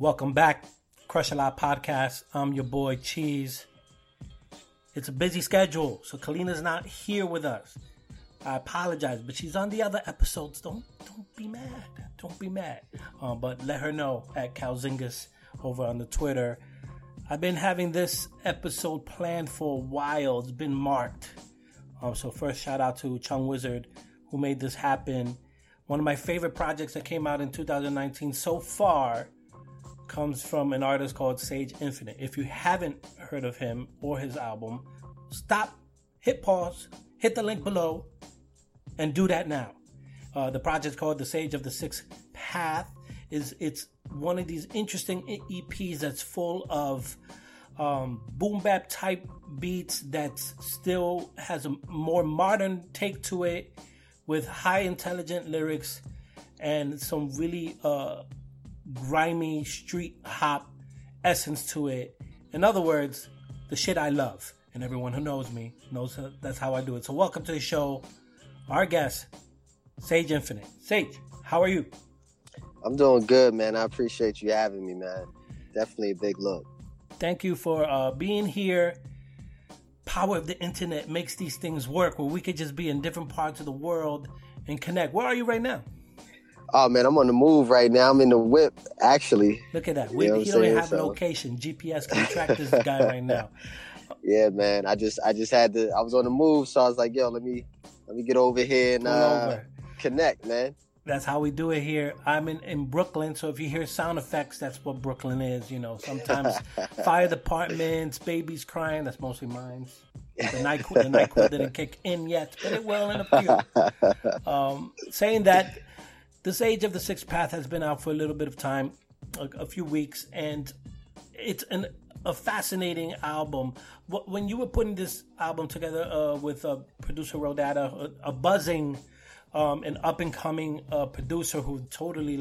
Welcome back, Crush A Lot Podcast. I'm your boy, Cheese. It's a busy schedule, so Kalina's not here with us. I apologize, but she's on the other episodes. Don't be mad. Don't be mad. But let her know at Calzingas over on the Twitter. I've been having this episode planned for a while. It's been marked. So first, shout out to Chung Wizard, who made this happen. One of my favorite projects that came out in 2019 so far comes from an artist called Sage Infinite. If you haven't heard of him or his album, stop, hit pause, hit the link below, and do that now. The project's called The Sage of the Sixth Path. It's one of these interesting EPs that's full of boom bap type beats that still has a more modern take to it, with high intelligent lyrics and some really grimy street hop essence to it. In other words, the shit I love. And everyone who knows me knows that's how I do it. So welcome to the show, our guest, Sage Infinite. Sage, how are you? I'm doing good, man. I appreciate you having me, man. Definitely a big look. Thank you for being here. Power of the internet makes these things work, where we could just be in different parts of the world and connect. Where are you right now? Oh, man, I'm on the move right now. I'm in the whip, actually. Look at that. We don't even have a location. GPS can track this guy right now. Yeah, man. I just had to. I was on the move, so I was like, yo, let me get over here and connect, man. That's how we do it here. I'm in Brooklyn, so if you hear sound effects, that's what Brooklyn is. You know, sometimes fire departments, babies crying. That's mostly mine. The NyQuil didn't kick in yet, but it will in a few. Saying that, The Sage of the Sixth Path has been out for a little bit of time, a few weeks, and it's a fascinating album. When you were putting this album together with producer Rodada, a buzzing an up-and-coming producer who totally,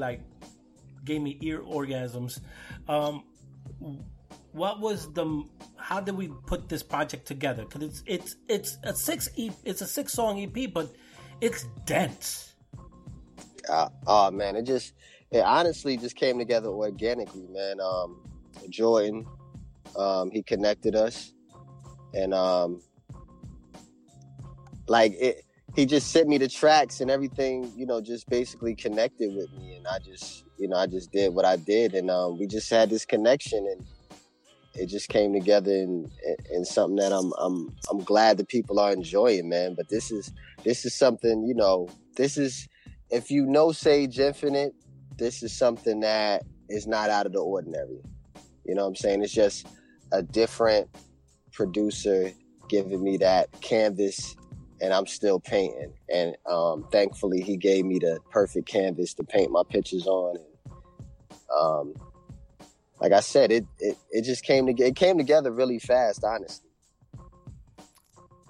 gave me ear orgasms. How did we put this project together? Because it's a six-song EP, but it's dense. Oh, man, it honestly just came together organically, man. Jordan, he connected us, and, he just sent me the tracks and everything, you know, just basically connected with me. And I just did what I did. And we just had this connection, and it just came together in something that I'm glad that people are enjoying, man. But this is something, you know, if you know Sage Infinite, this is something that is not out of the ordinary. You know what I'm saying? It's just a different producer giving me that canvas, and I'm still painting. And thankfully, he gave me the perfect canvas to paint my pictures on. And, like I said, it just came together really fast, honestly.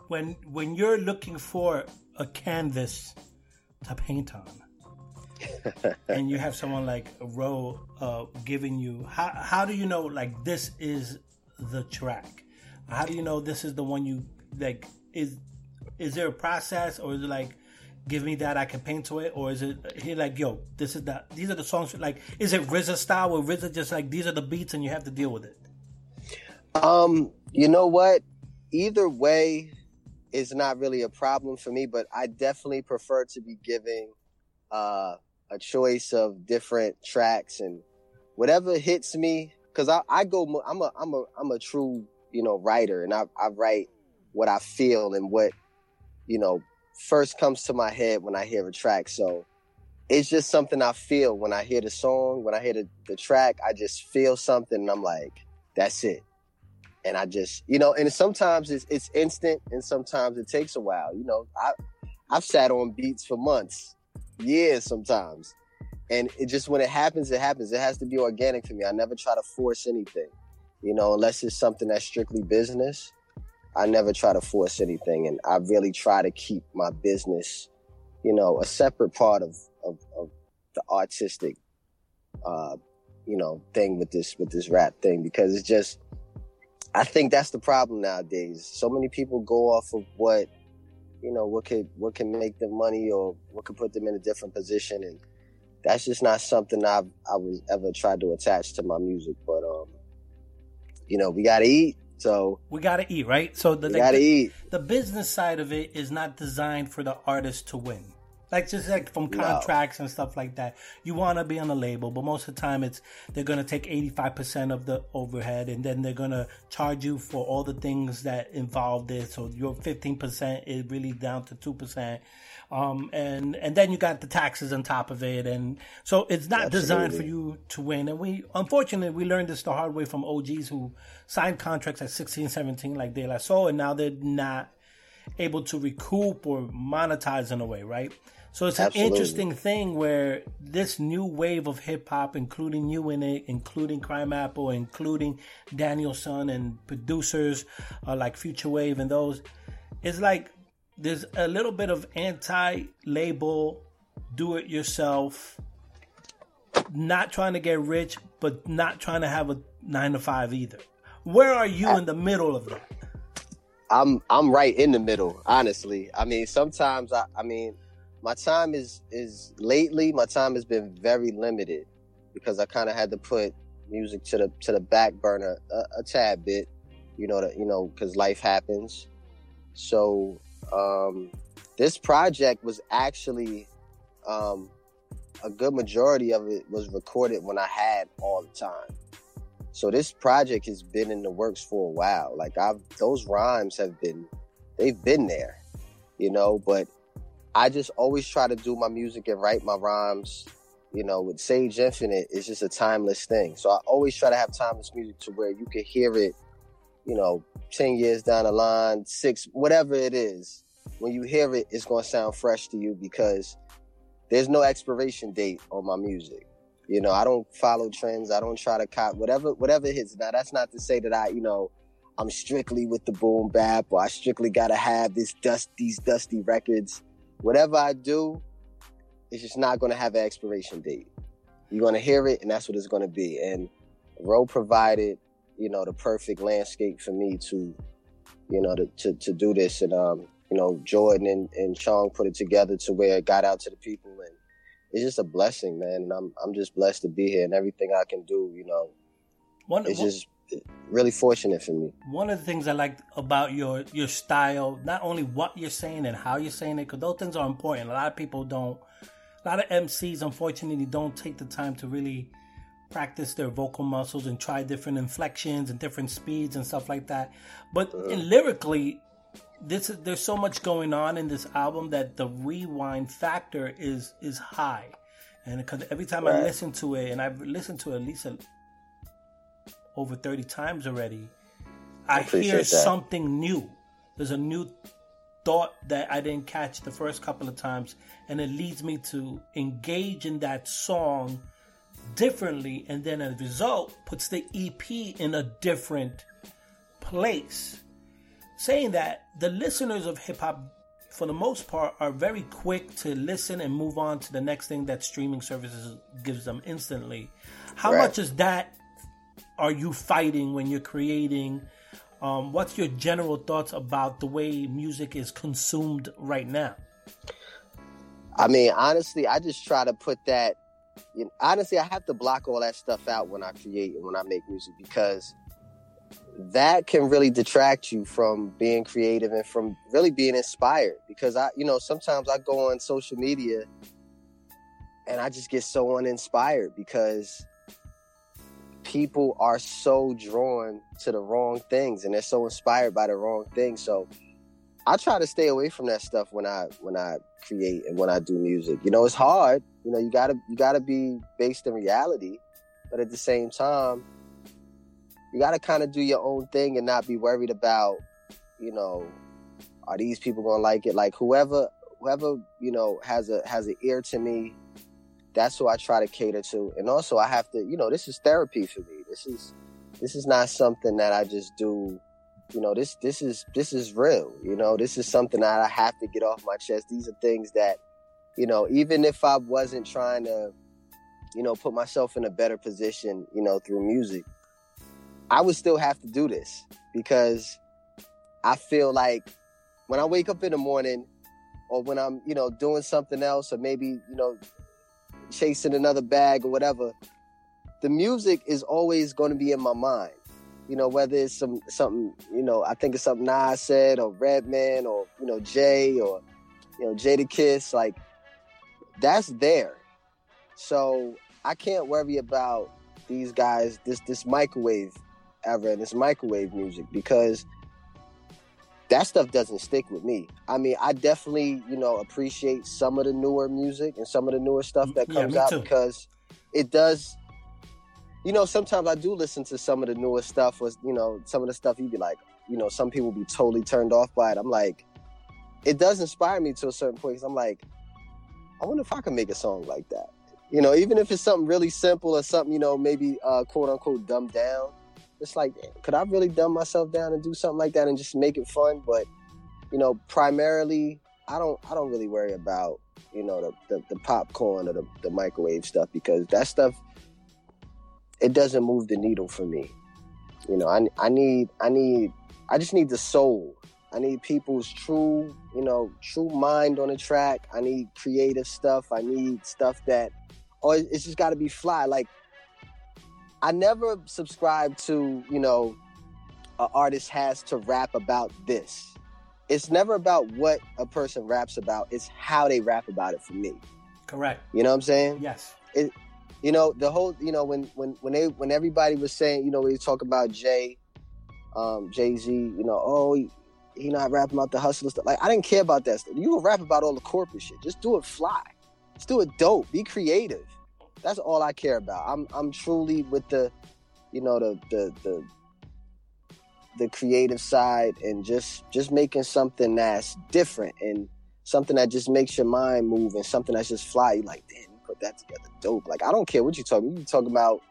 When you're looking for a canvas to paint on, and you have someone like Ro giving you, how do you know this is the track? How do you know this is the one you Is there a process, or is it give me that, I can paint to it? Or is it he yo, these are the songs, is it RZA style, or RZA just these are the beats and you have to deal with it? You know what? Either way is not really a problem for me, but I definitely prefer to be giving a choice of different tracks and whatever hits me, because I'm a true, you know, writer, and I write what I feel and what, you know, first comes to my head when I hear a track. So it's just something I feel when I hear the song, when I hear the track, I just feel something, and I'm like, that's it. And I just, you know, and sometimes it's instant, and sometimes it takes a while. You know, I've sat on beats for months, years sometimes. And it just, when it happens, it happens. It has to be organic for me. I never try to force anything, you know, unless it's something that's strictly business. I never try to force anything, and I really try to keep my business, you know, a separate part of the artistic, you know, thing with this rap thing, because it's just, I think that's the problem nowadays. So many people go off of what, you know, what can make them money, or what could put them in a different position, and that's just not something I was ever tried to attach to my music. But you know, we gotta eat, so we gotta eat, right? So we gotta eat. The business side of it is not designed for the artist to win. Like just like from contracts and stuff like that, you want to be on a label, but most of the time it's they're gonna take 85% of the overhead, and then they're gonna charge you for all the things that involved it. So your 15% is really down to 2%, and then you got the taxes on top of it, and so it's not designed for you to win. And we unfortunately we learned this the hard way from OGs who signed contracts at 16, 17, like De La Soul, and now they're not able to recoup or monetize in a way, right? So it's an interesting thing where this new wave of hip-hop, including you in it, including Crime Apple, including Danielson and producers like Future Wave and those, it's like there's a little bit of anti-label, do-it-yourself, not trying to get rich, but not trying to have a 9-to-5 either. Where are you in the middle of that? I'm right in the middle, honestly. I mean, sometimes, my time is lately, my time has been very limited because I kind of had to put music to the back burner a tad bit, because life happens. So this project was actually a good majority of it was recorded when I had all the time. So this project has been in the works for a while. Like those rhymes they've been there, but I just always try to do my music and write my rhymes, with Sage Infinite, it's just a timeless thing. So I always try to have timeless music to where you can hear it, 10 years down the line, 6, whatever it is. When you hear it, it's going to sound fresh to you because there's no expiration date on my music. I don't follow trends. I don't try to cop whatever hits. Now, that's not to say that I'm strictly with the boom bap or I strictly got to have these dusty records. Whatever I do, it's just not going to have an expiration date. You're going to hear it, and that's what it's going to be. And Ro provided, the perfect landscape for me to, to do this. And, Jordan and Chung put it together to where it got out to the people. And it's just a blessing, man. And I'm just blessed to be here. And everything I can do, just really fortunate for me. One of the things I like about your style, not only what you're saying and how you're saying it, because those things are important. A lot of MCs, unfortunately, don't take the time to really practice their vocal muscles and try different inflections and different speeds and stuff like that. But lyrically, there's so much going on in this album that the rewind factor is high. And because every time I listen to it, and I've listened to it at least over 30 times already, I hear something new. There's a new thought that I didn't catch the first couple of times, and it leads me to engage in that song differently, and then as a result, puts the EP in a different place. Saying that, the listeners of hip-hop, for the most part, are very quick to listen and move on to the next thing that streaming services gives them instantly. How much is that? Are you fighting when you're creating? What's your general thoughts about the way music is consumed right now? I mean, honestly, I just try to put that... honestly, I have to block all that stuff out when I create and when I make music because that can really detract you from being creative and from really being inspired. Because, sometimes I go on social media and I just get so uninspired because... people are so drawn to the wrong things and they're so inspired by the wrong things. So I try to stay away from that stuff when I create and when I do music. It's hard. You gotta be based in reality, but at the same time, you gotta kind of do your own thing and not be worried about, are these people gonna like it? Like whoever, has an ear to me, that's who I try to cater to. And also I have to, this is therapy for me. This is not something that I just do, this is real, this is something that I have to get off my chest. These are things that, even if I wasn't trying to, put myself in a better position, through music, I would still have to do this because I feel like when I wake up in the morning or when I'm, doing something else or maybe, chasing another bag or whatever, the music is always going to be in my mind. You know, whether it's something, you know, I think it's something Nas said or Redman or, you know, Jay or, you know, Jadakiss, like, that's there. So I can't worry about these guys, this microwave era and this microwave music, because that stuff doesn't stick with me. I mean, I definitely, you know, appreciate some of the newer music and some of the newer stuff that comes out too, because it does. You know, sometimes I do listen to some of the newer stuff, or, you know, some of the stuff you'd be like, you know, some people be totally turned off by it. I'm like, it does inspire me to a certain point, because I'm like, I wonder if I can make a song like that. You know, even if it's something really simple or something, you know, maybe quote unquote dumbed down. It's like, could I really dumb myself down and do something like that and just make it fun? But, you know, primarily, I don't really worry about, you know, the popcorn or the microwave stuff, because that stuff, it doesn't move the needle for me. You know, I just need the soul. I need people's true mind on a track. I need creative stuff. I need stuff that, or it's just got to be fly. Like, I never subscribe to, you know, an artist has to rap about this. It's never about what a person raps about. It's how they rap about it for me. Correct. You know what I'm saying? Yes. It, you know, the whole, you know, when everybody was saying, you know, we talk about Jay-Z, you know, oh, he not rapping about the hustler stuff. Like, I didn't care about that stuff. You will rap about all the corporate shit. Just do it fly. Just do it dope. Be creative. That's all I care about. I'm truly with the, you know, the creative side, and just making something that's different and something that just makes your mind move and something that's just fly. You're like, damn, you put that together dope. Like, I don't care what you're talking about. You talking about,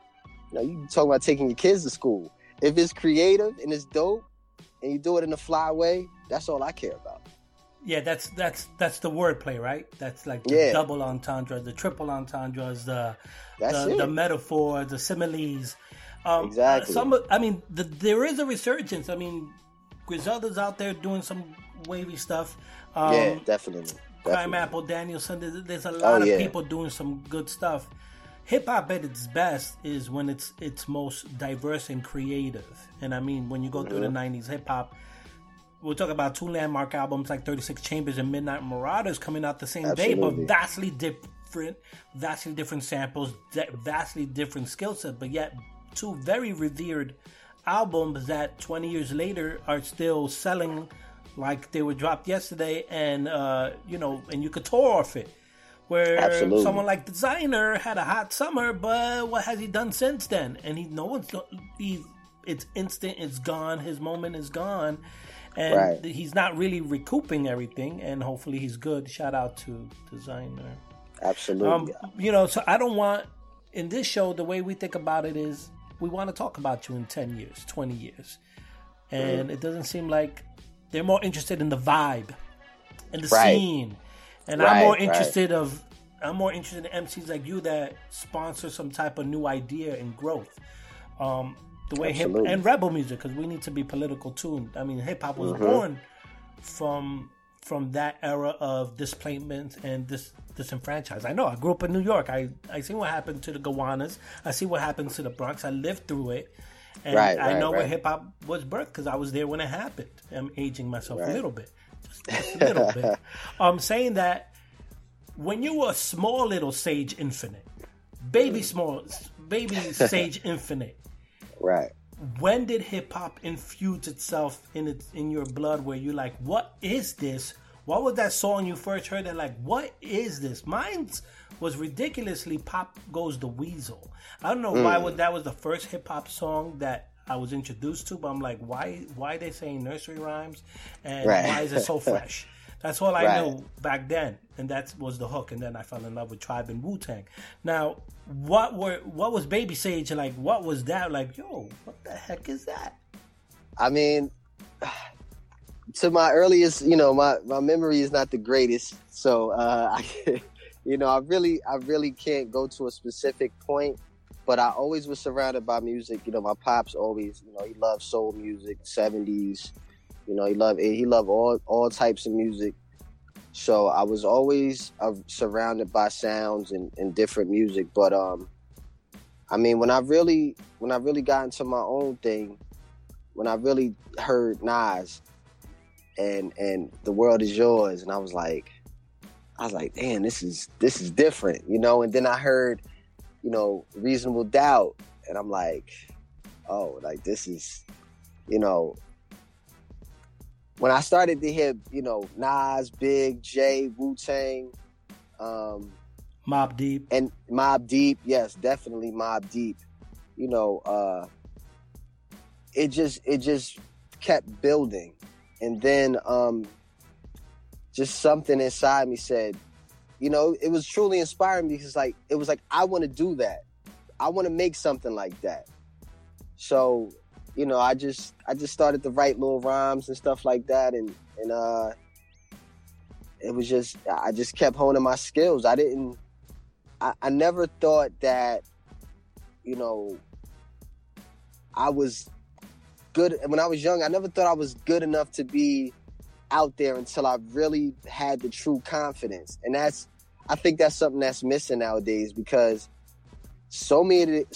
you know, you talking about taking your kids to school. If it's creative and it's dope and you do it in a fly way, that's all I care about. Yeah, that's the wordplay, right? That's like the double entendre, the triple entendres, the metaphor, the similes. Exactly. There is a resurgence. I mean, Griselda's out there doing some wavy stuff. Yeah, definitely. Crime Apple, Danielson. There's a lot of people doing some good stuff. Hip hop at its best is when it's most diverse and creative. And I mean, when you go through the 90s hip hop, we'll talk about two landmark albums like 36 Chambers and Midnight Marauders coming out the same day, but vastly different samples, vastly different skill set, but yet two very revered albums that 20 years later are still selling like they were dropped yesterday, and you know, and you could tour off it. Where someone like Designer had a hot summer, but what has he done since then? And it's instant, it's gone, his moment is gone. And he's not really recouping everything, and hopefully he's good. Shout out to Designer. Absolutely. You know, so I don't want, in this show, the way we think about it is we want to talk about you in 10 years, 20 years. And it doesn't seem like they're more interested in the vibe and the scene. And I'm more interested in MCs like you that sponsor some type of new idea and growth. The way hip and rebel music, because we need to be political too. I mean, hip hop was born from that era of displacement and disenfranchise. I know. I grew up in New York. I see what happened to the Gowanus. I see what happened to the Bronx. I lived through it, and I know where hip hop was birthed, because I was there when it happened. I'm aging myself a little bit, just a little bit. I'm saying that when you were a small little Sage Infinite, baby Sage Infinite. Right. When did hip hop infuse itself in your blood, where you like, what is this? What was that song you first heard and like, what is this? Mine was ridiculously Pop Goes the Weasel. I don't know why that was the first hip hop song that I was introduced to, but I'm like, why are they saying nursery rhymes, and why is it so fresh? That's all I knew back then, and that was the hook. And then I fell in love with Tribe and Wu-Tang. Now, what was Baby Sage like? What was that like? Yo, what the heck is that? I mean, to my earliest, you know, my memory is not the greatest, so I really can't go to a specific point. But I always was surrounded by music. You know, my pops always, you know, he loved soul music, 70s. You know, he loved all types of music. So I was always surrounded by sounds and different music. But I mean, when I really got into my own thing, when I really heard Nas and The World Is Yours, and I was like, damn, this is different, you know. And then I heard, you know, Reasonable Doubt, and I'm like, oh, like this is, you know. When I started to hear, you know, Nas, Big, Jay, Wu-Tang, Mobb Deep. And Mobb Deep, yes, definitely Mobb Deep. You know, it just kept building. And then just something inside me said, you know, it was truly inspiring because like it was like I want to do that. I want to make something like that. So, you know, I just started to write little rhymes and stuff like that, and it was just I just kept honing my skills. I never thought that, you know, I was good when I was young. I never thought I was good enough to be out there until I really had the true confidence, and I think that's something that's missing nowadays because so many of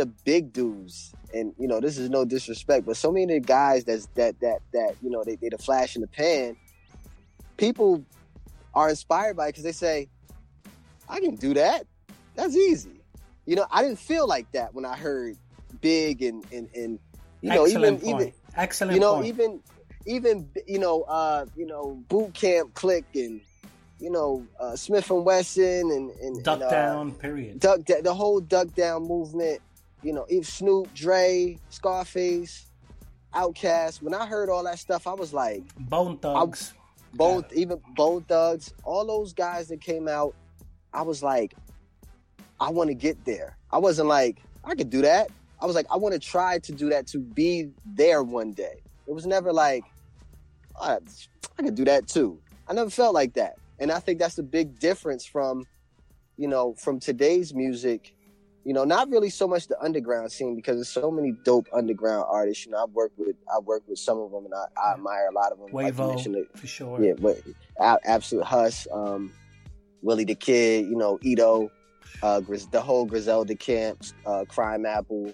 the big dudes. And, you know, this is no disrespect, but so many of the guys that you know, they the flash in the pan, people are inspired by it because they say, I can do that. That's easy. You know, I didn't feel like that when I heard Big and you know, even Boot Camp Click and, you know, Smith and Wesson and Duck Down, period. The whole Duck Down movement. You know, if Snoop, Dre, Scarface, Outkast. When I heard all that stuff, I was like, Bone Thugs. Even Bone Thugs. All those guys that came out, I was like, I want to get there. I wasn't like, I could do that. I was like, I want to try to do that to be there one day. It was never like, oh, I could do that too. I never felt like that. And I think that's the big difference from, you know, from today's music. You know, not really so much the underground scene because there's so many dope underground artists. You know, I've worked with some of them, and I admire a lot of them. Wayvo, like for sure. Yeah, but absolute Huss, Willie the Kid. You know, Ito, the whole Griselda camps, Crime Apple.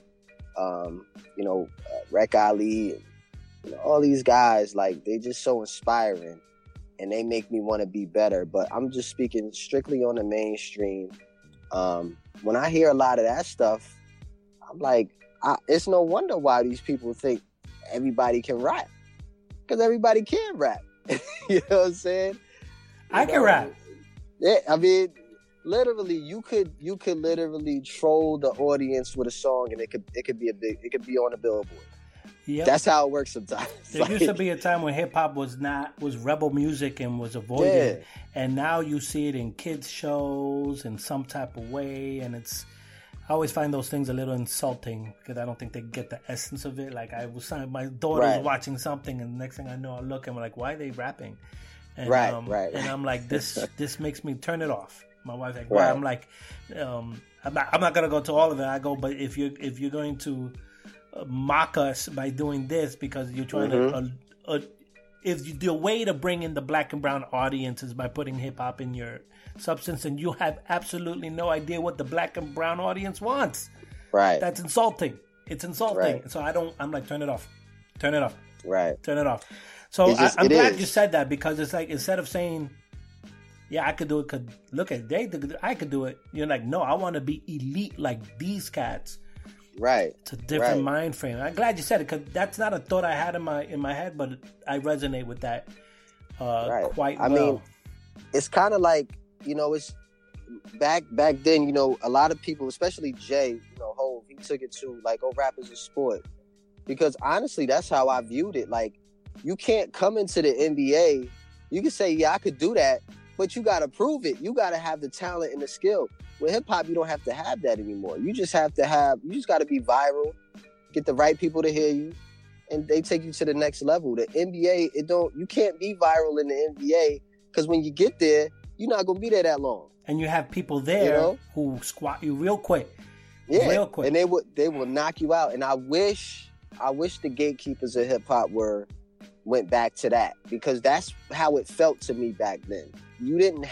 You know, Rec Ali. And, you know, all these guys, like they just so inspiring, and they make me want to be better. But I'm just speaking strictly on the mainstream. When I hear a lot of that stuff, I'm like, it's no wonder why these people think everybody can rap. Because everybody can rap. You know what I'm saying? I can rap. Yeah, I mean, literally, you could literally troll the audience with a song, and it could be on a billboard. Yep. That's how it works sometimes. There like, used to be a time when hip hop was rebel music and was avoided, yeah. And now you see it in kids shows in some type of way, and I always find those things a little insulting because I don't think they get the essence of it. Like my daughter was watching something, and the next thing I know, I look and we're like, why are they rapping? And, and I'm like, this makes me turn it off. My wife's like, why? Right. I'm like, I'm not gonna go to all of it. I go, but if you're going to mock us by doing this because you're trying to if the way to bring in the black and brown audience is by putting hip hop in your substance, and you have absolutely no idea what the black and brown audience wants. Right. That's insulting. It's insulting. Right. So I'm like, turn it off. Turn it off. Right. Turn it off. So I'm glad you said that because it's like, instead of saying, yeah, I could do it. I could do it. You're like, no, I want to be elite like these cats. Right. It's a different mind frame. I'm glad you said it because that's not a thought I had in my head, but I resonate with that quite well. I mean, it's kind of like, you know, it's back then, you know, a lot of people, especially Jay, you know, Hov, he took it to like, oh, rap is a sport. Because honestly, that's how I viewed it. Like, you can't come into the NBA. You can say, yeah, I could do that, but you got to prove it. You got to have the talent and the skill. With hip-hop, you don't have to have that anymore. You just have to have... You just got to be viral, get the right people to hear you, and they take you to the next level. The NBA, you can't be viral in the NBA because when you get there, you're not going to be there that long. And you have people there, you know, who squat you real quick. Yeah, real quick. And they will knock you out. And I wish the gatekeepers of hip-hop were went back to that, because that's how it felt to me back then. You didn't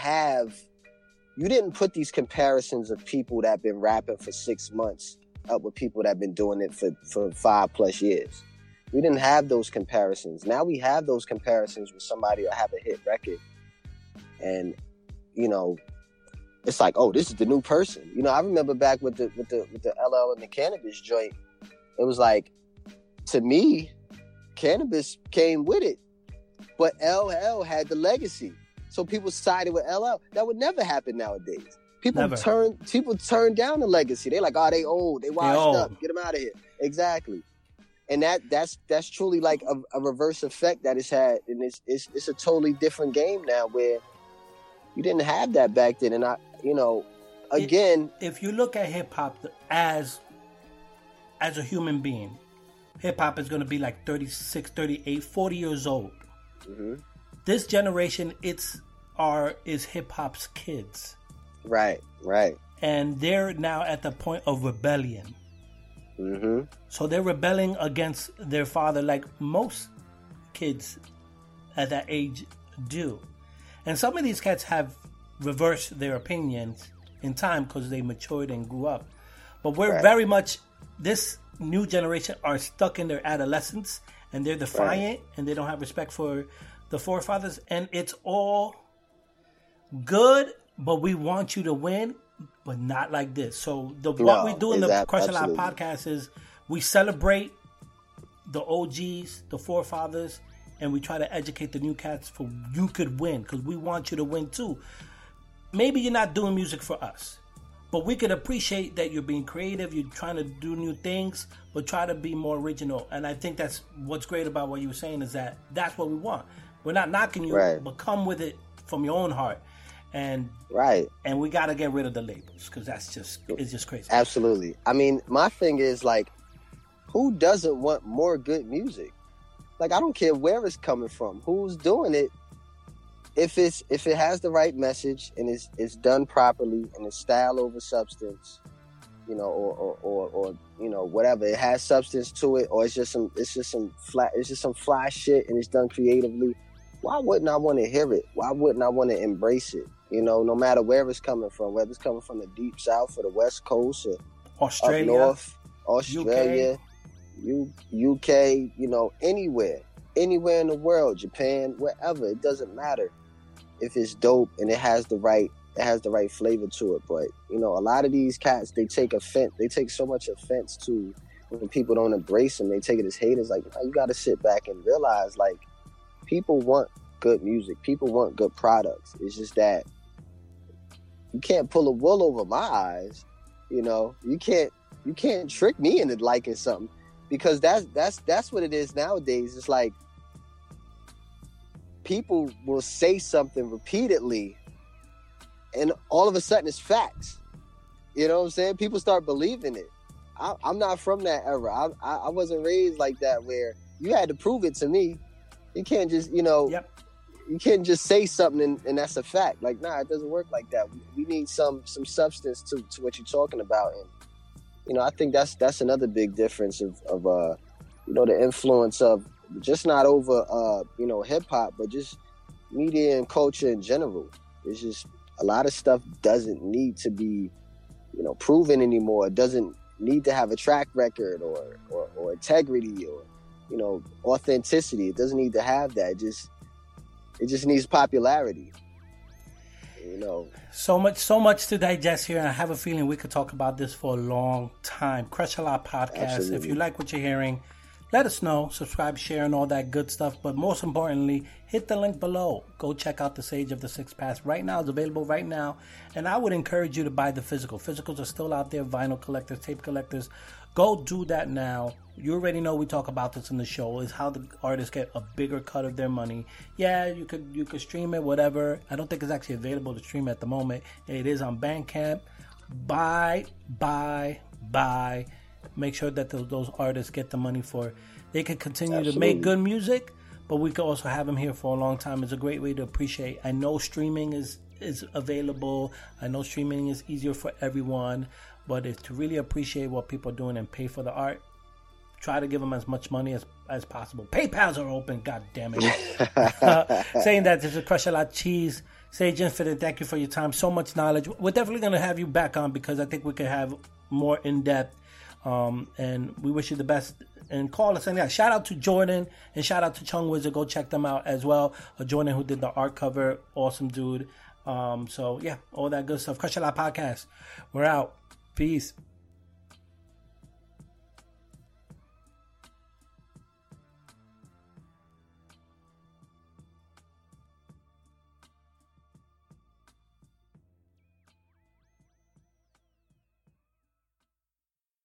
put these comparisons of people that been rapping for 6 months up with people that been doing it for 5+ years. We didn't have those comparisons. Now we have those comparisons with somebody who have a hit record, and you know, it's like, oh, this is the new person. You know, I remember back with the LL and the cannabis joint. It was like, to me, cannabis came with it, but LL had the legacy. So people sided with LL. That would never happen nowadays. People turn down the legacy. They're like, oh, they old. They washed up. Get them out of here. Exactly. And that's truly like a reverse effect that it's had. And it's a totally different game now, where you didn't have that back then. And I, you know, again, if you look at hip hop as a human being, hip hop is going to be like 36, 38, 40 years old. Mm-hmm. This generation, is hip hop's kids. Right. And they're now at the point of rebellion. Mm-hmm. So they're rebelling against their father, like most kids at that age do. And some of these cats have reversed their opinions in time because they matured and grew up. But we're very much, this new generation are stuck in their adolescence, and they're defiant, and they don't have respect for the forefathers, and it's all good, but we want you to win, but not like this. So what we do in the Crush A Lot podcast is we celebrate the OGs, the forefathers, and we try to educate the new cats for you could win, because we want you to win too. Maybe you're not doing music for us, but we could appreciate that you're being creative, you're trying to do new things, but try to be more original. And I think that's what's great about what you were saying, is that that's what we want. We're not knocking you, but come with it from your own heart. And we got to get rid of the labels, because it's just crazy. Absolutely. I mean, my thing is, like, who doesn't want more good music? Like, I don't care where it's coming from, who's doing it. If it has the right message and it's done properly, and it's style over substance, you know, or you know, whatever, it has substance to it, or it's just some fly shit and it's done creatively, why wouldn't I want to hear it? Why wouldn't I want to embrace it? You know, no matter where it's coming from, whether it's coming from the deep south or the west coast or Australia, up north, Australia, UK, you know, anywhere in the world, Japan, wherever, it doesn't matter. If it's dope and it has the right flavor to it. But you know, a lot of these cats, they take so much offense to when people don't embrace them. They take it as haters. Like, you gotta sit back and realize, like, people want good music, people want good products. It's just that you can't pull a wool over my eyes. You know, you can't trick me into liking something, because that's what it is nowadays. It's like, people will say something repeatedly, and all of a sudden it's facts. You know what I'm saying? People start believing it. I'm not from that era. I wasn't raised like that, where you had to prove it to me. You can't just, you know, you can't just say something and that's a fact. Like, nah, it doesn't work like that. We need some substance to what you're talking about. And, you know, I think that's another big difference of you know, the influence of, just not over, you know, hip hop, but just media and culture in general. It's just, a lot of stuff doesn't need to be, you know, proven anymore. It doesn't need to have a track record or integrity or, you know, authenticity. It doesn't need to have that. It just needs popularity. You know, so much to digest here, and I have a feeling we could talk about this for a long time. Crush A Lot podcast. Absolutely. If you like what you're hearing, let us know. Subscribe, share, and all that good stuff. But most importantly, hit the link below. Go check out The Sage of the Sixth Path. Right now, it's available right now. And I would encourage you to buy the physical. Physicals are still out there. Vinyl collectors, tape collectors. Go do that now. You already know we talk about this in the show. Is how the artists get a bigger cut of their money. Yeah, you could stream it, whatever. I don't think it's actually available to stream at the moment. It is on Bandcamp. Buy. Make sure that those artists get the money for it. They can continue to make good music, but we can also have them here for a long time. It's a great way to appreciate. I know streaming is available. I know streaming is easier for everyone, but it's to really appreciate what people are doing and pay for the art. Try to give them as much money as possible. PayPals are open, God damn it. Saying that, this is Crush A Lot Cheese. Sage Infinite, thank you for your time. So much knowledge. We're definitely going to have you back on because I think we could have more in-depth. And we wish you the best. And call us. And yeah, shout out to Jordan and shout out to Chung Wizard. Go check them out as well. Jordan, who did the art cover. Awesome dude. So yeah, all that good stuff. Crush A Lot Podcast. We're out. Peace.